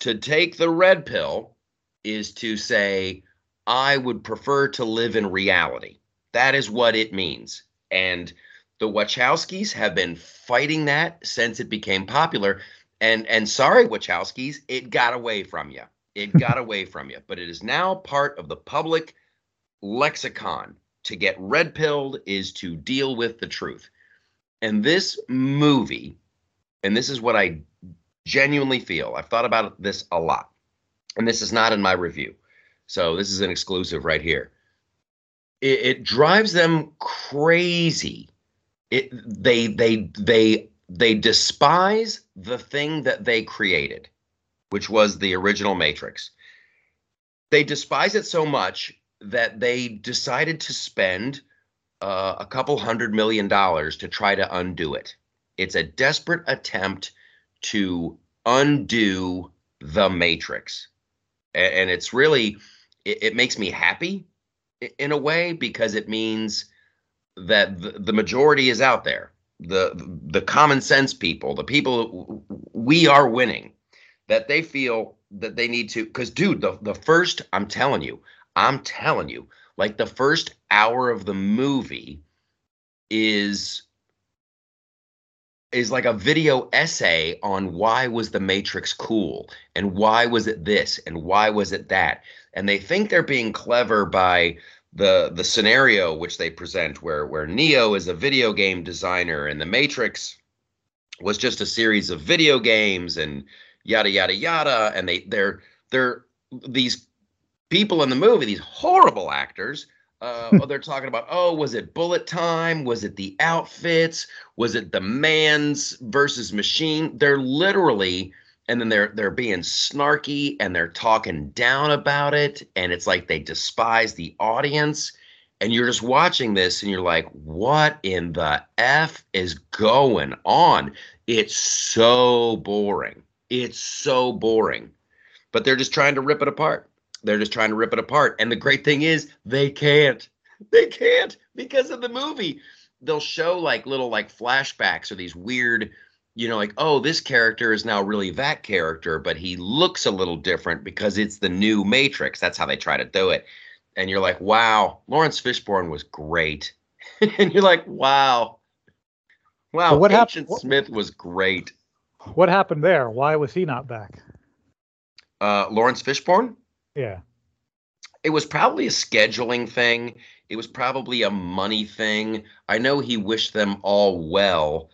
To take the red pill is to say, I would prefer to live in reality. That is what it means. And the Wachowskis have been fighting that since it became popular. And and sorry, Wachowskis, it got away from you. It got away from you. But it is now part of the public lexicon. To get red-pilled is to deal with the truth. And this movie, and this is what I genuinely feel. I've thought about this a lot. And this is not in my review. So this is an exclusive right here. It, it drives them crazy. It, they they they they despise the thing that they created, which was the original Matrix. They despise it so much that they decided to spend uh, a couple hundred million dollars to try to undo it. It's a desperate attempt to undo the Matrix. And, and it's really, it, it makes me happy in a way, because it means that the, the majority is out there, the the common sense people, the people we are winning, that they feel that they need to, because dude, the, the first, I'm telling you, I'm telling you, like the first hour of the movie is, is like a video essay on why was the Matrix cool, and why was it this, and why was it that. And they think they're being clever by the the scenario which they present, where where Neo is a video game designer and the Matrix was just a series of video games and yada yada yada. And they they're they're these people in the movie, these horrible actors, uh they're talking about, oh, was it bullet time, was it the outfits, was it the man's versus machine. They're literally, and then they're they're being snarky and they're talking down about it, and it's like they despise the audience. And you're just watching this and you're like, what in the F is going on? It's so boring. It's so boring. But they're just trying to rip it apart. They're just trying to rip it apart. And the great thing is they can't. They can't because of the movie. They'll show like little like flashbacks or these weird, you know, like, oh, this character is now really that character, but he looks a little different because it's the new Matrix. That's how they try to do it. And you're like, wow, Lawrence Fishburne was great. And you're like, wow. Wow, what Agent hap- Smith was great. What happened there? Why was he not back? Uh, Lawrence Fishburne? Yeah. It was probably a scheduling thing. It was probably a money thing. I know he wished them all well.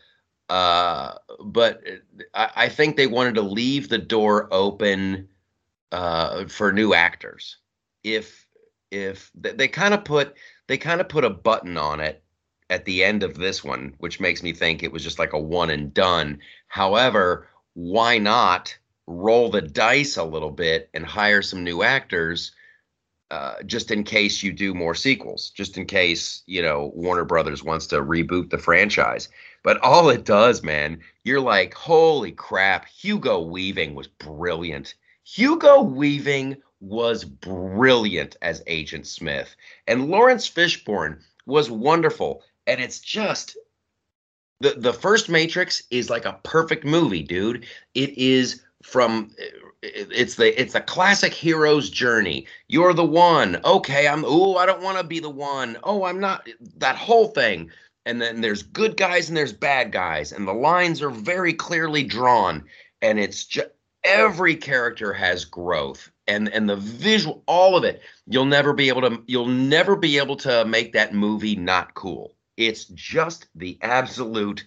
Uh, but I, I think they wanted to leave the door open uh, for new actors. If if they, they kind of put they kind of put a button on it at the end of this one, which makes me think it was just like a one and done. However, why not roll the dice a little bit and hire some new actors, uh, just in case you do more sequels, just in case, you know, Warner Brothers wants to reboot the franchise. But all it does, man, you're like, holy crap, Hugo Weaving was brilliant. Hugo Weaving was brilliant as Agent Smith. And Lawrence Fishburne was wonderful. And it's just, The the first Matrix is like a perfect movie, dude. It is from it's the it's the classic hero's journey. You're the one. Okay, I'm oh, I don't want to be the one. Oh, I'm not that whole thing. And then there's good guys and there's bad guys, and the lines are very clearly drawn, and it's just every character has growth. And and the visual, all of it, you'll never be able to you'll never be able to make that movie not cool. It's just the absolute.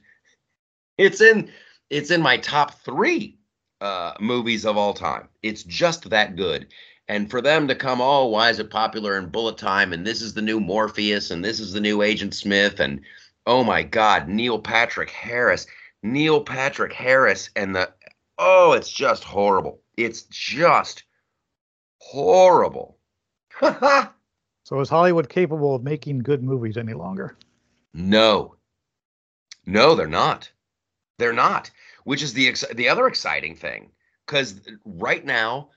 It's in it's in my top three uh, movies of all time. It's just that good. And for them to come, oh, why is it popular in bullet time? And this is the new Morpheus, and this is the new Agent Smith, and oh my God, Neil Patrick Harris, Neil Patrick Harris, and the oh, it's just horrible. It's just. Horrible. So is Hollywood capable of making good movies any longer? No. No, they're not. They're not, which is the ex- the other exciting thing, because right now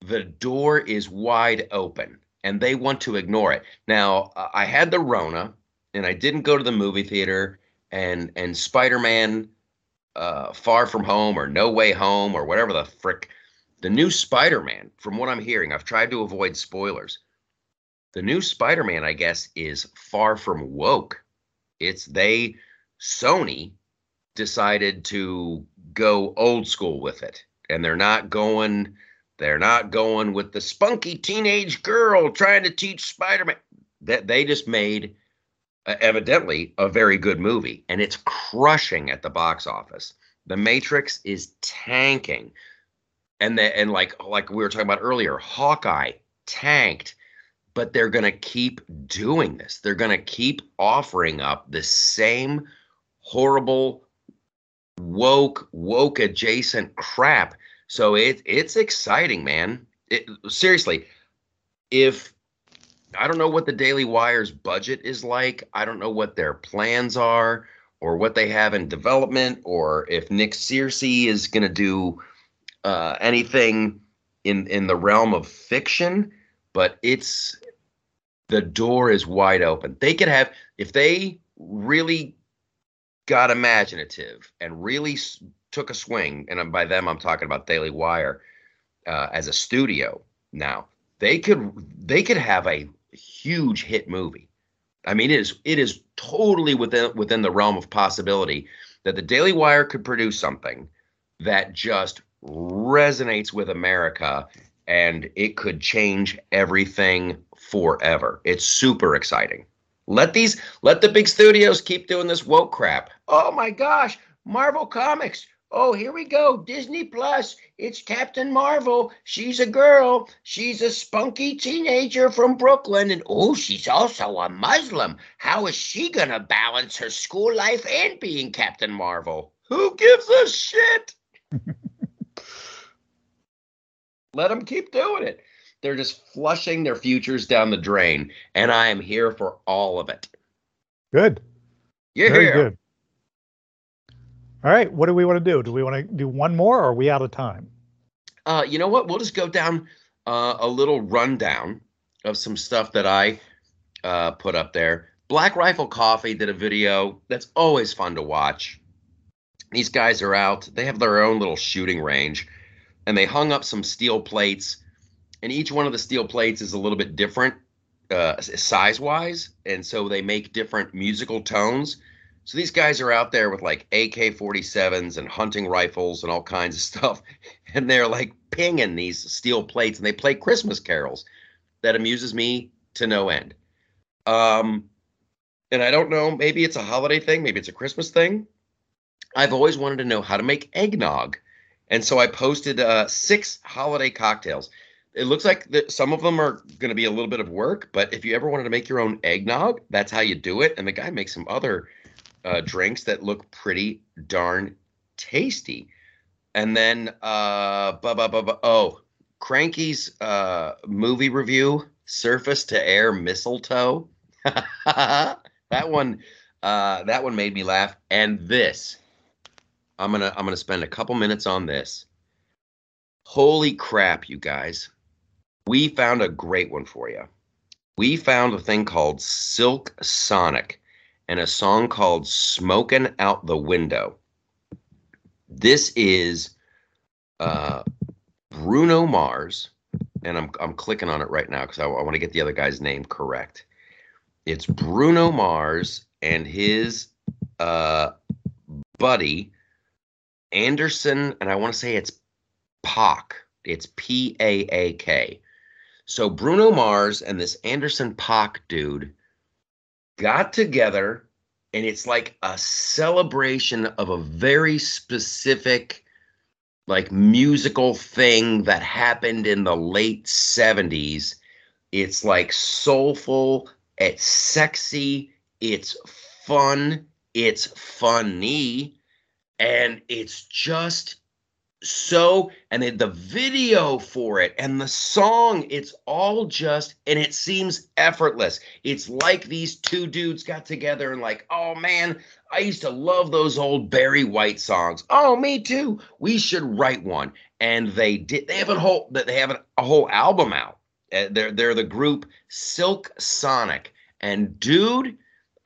the door is wide open and they want to ignore it. Now, uh, I had the Rona and I didn't go to the movie theater, and and Spider-Man uh, Far From Home or No Way Home or whatever the frick. The new Spider-Man, from what I'm hearing, I've tried to avoid spoilers. The new Spider-Man, I guess, is far from woke. It's they, Sony, decided to go old school with it. And they're not going, they're not going with the spunky teenage girl trying to teach Spider-Man. That they just made, uh, evidently, a very good movie. And it's crushing at the box office. The Matrix is tanking. And the, and like like we were talking about earlier, Hawkeye tanked, but they're going to keep doing this. They're going to keep offering up the same horrible, woke, woke adjacent crap. So it it's exciting, man. It, seriously, if I don't know what the Daily Wire's budget is like, I don't know what their plans are or what they have in development, or if Nick Searcy is going to do Uh, anything in in the realm of fiction, but it's the door is wide open. They could have, if they really got imaginative and really s- took a swing, and by them I'm talking about Daily Wire uh, as a studio now, they could they could have a huge hit movie. I mean, it is it is totally within within the realm of possibility that the Daily Wire could produce something that just resonates with America, and it could change everything forever. It's super exciting. Let these, let the big studios keep doing this woke crap. Oh my gosh, Marvel Comics. Oh, here we go. Disney Plus. It's Captain Marvel. She's a girl. She's a spunky teenager from Brooklyn. And oh, she's also a Muslim. How is she going to balance her school life and being Captain Marvel? Who gives a shit? Let them keep doing it. They're just flushing their futures down the drain, and I am here for all of it. Good. Yeah. Very good. All right. What do we want to do? Do we want to do one more, or are we out of time? Uh, you know what? We'll just go down uh, a little rundown of some stuff that I uh, put up there. Black Rifle Coffee did a video that's always fun to watch. These guys are out. They have their own little shooting range. And they hung up some steel plates, and each one of the steel plates is a little bit different uh, size-wise, and so they make different musical tones. So these guys are out there with like A K forty-sevens and hunting rifles and all kinds of stuff, and they're like pinging these steel plates, and they play Christmas carols. That amuses me to no end. Um, and I don't know, maybe it's a holiday thing, maybe it's a Christmas thing. I've always wanted to know how to make eggnog. And so I posted uh, six holiday cocktails. It looks like the, some of them are going to be a little bit of work, but if you ever wanted to make your own eggnog, that's how you do it. And the guy makes some other uh, drinks that look pretty darn tasty. And then, uh, bu- bu- bu- bu- oh, Cranky's uh, movie review, Surface-to-Air Mistletoe. That one, uh, that one made me laugh. And this. I'm gonna I'm gonna spend a couple minutes on this. Holy crap, you guys. We found a great one for you. We found a thing called Silk Sonic, and a song called Smokin' Out the Window. This is uh, Bruno Mars, and I'm I'm clicking on it right now because I, I want to get the other guy's name correct. It's Bruno Mars and his uh, buddy, Anderson, and I want to say it's Paak. It's P A A K. So Bruno Mars and this Anderson Paak dude got together, and it's like a celebration of a very specific, like, musical thing that happened in the late seventies. It's like soulful, it's sexy, it's fun, it's funny, and it's just so, and it, the video for it and the song, it's all just, and it seems effortless. It's like these two dudes got together and like, oh man, I used to love those old Barry White songs. Oh, me too. We should write one. And they did. They have a whole, they have a whole album out. They're, they're the group Silk Sonic. And dude,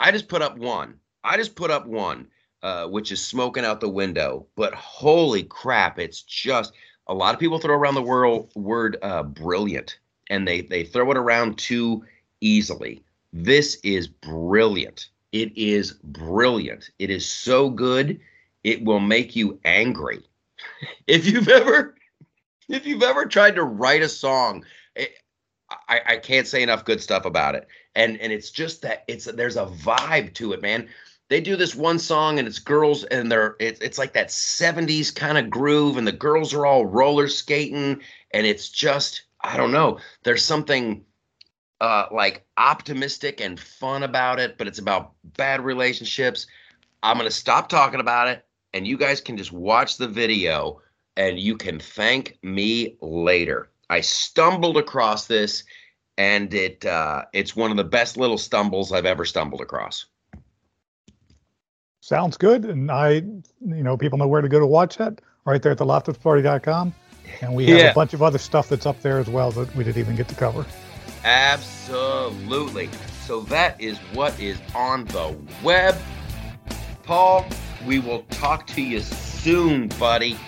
I just put up one. I just put up one. Uh, which is Smoking Out the Window. But holy crap, it's just, a lot of people throw around the world, word uh, brilliant, and they, they throw it around too easily. This is brilliant. It is brilliant. It is so good, it will make you angry. If you've ever, if you've ever tried to write a song, it, I, I can't say enough good stuff about it. And and it's just that, it's there's a vibe to it, man. They do this one song, and it's girls, and they're it's it's like that seventies kind of groove, and the girls are all roller skating, and it's just, I don't know. There's something uh, like optimistic and fun about it, but it's about bad relationships. I'm gonna stop talking about it, and you guys can just watch the video, and you can thank me later. I stumbled across this, and it uh, it's one of the best little stumbles I've ever stumbled across. Sounds good. And I, you know, people know where to go to watch that right there at the loftus party dot com. And we have yeah. a bunch of other stuff that's up there as well that we didn't even get to cover. Absolutely. So that is what is on the web. Paul, we will talk to you soon, buddy.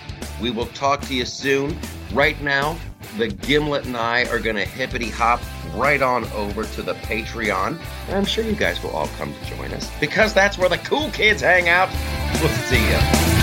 We will talk to you soon. Right now, the Gimlet and I are going to hippity hop right on over to the Patreon. And I'm sure you guys will all come to join us because that's where the cool kids hang out. We'll see ya.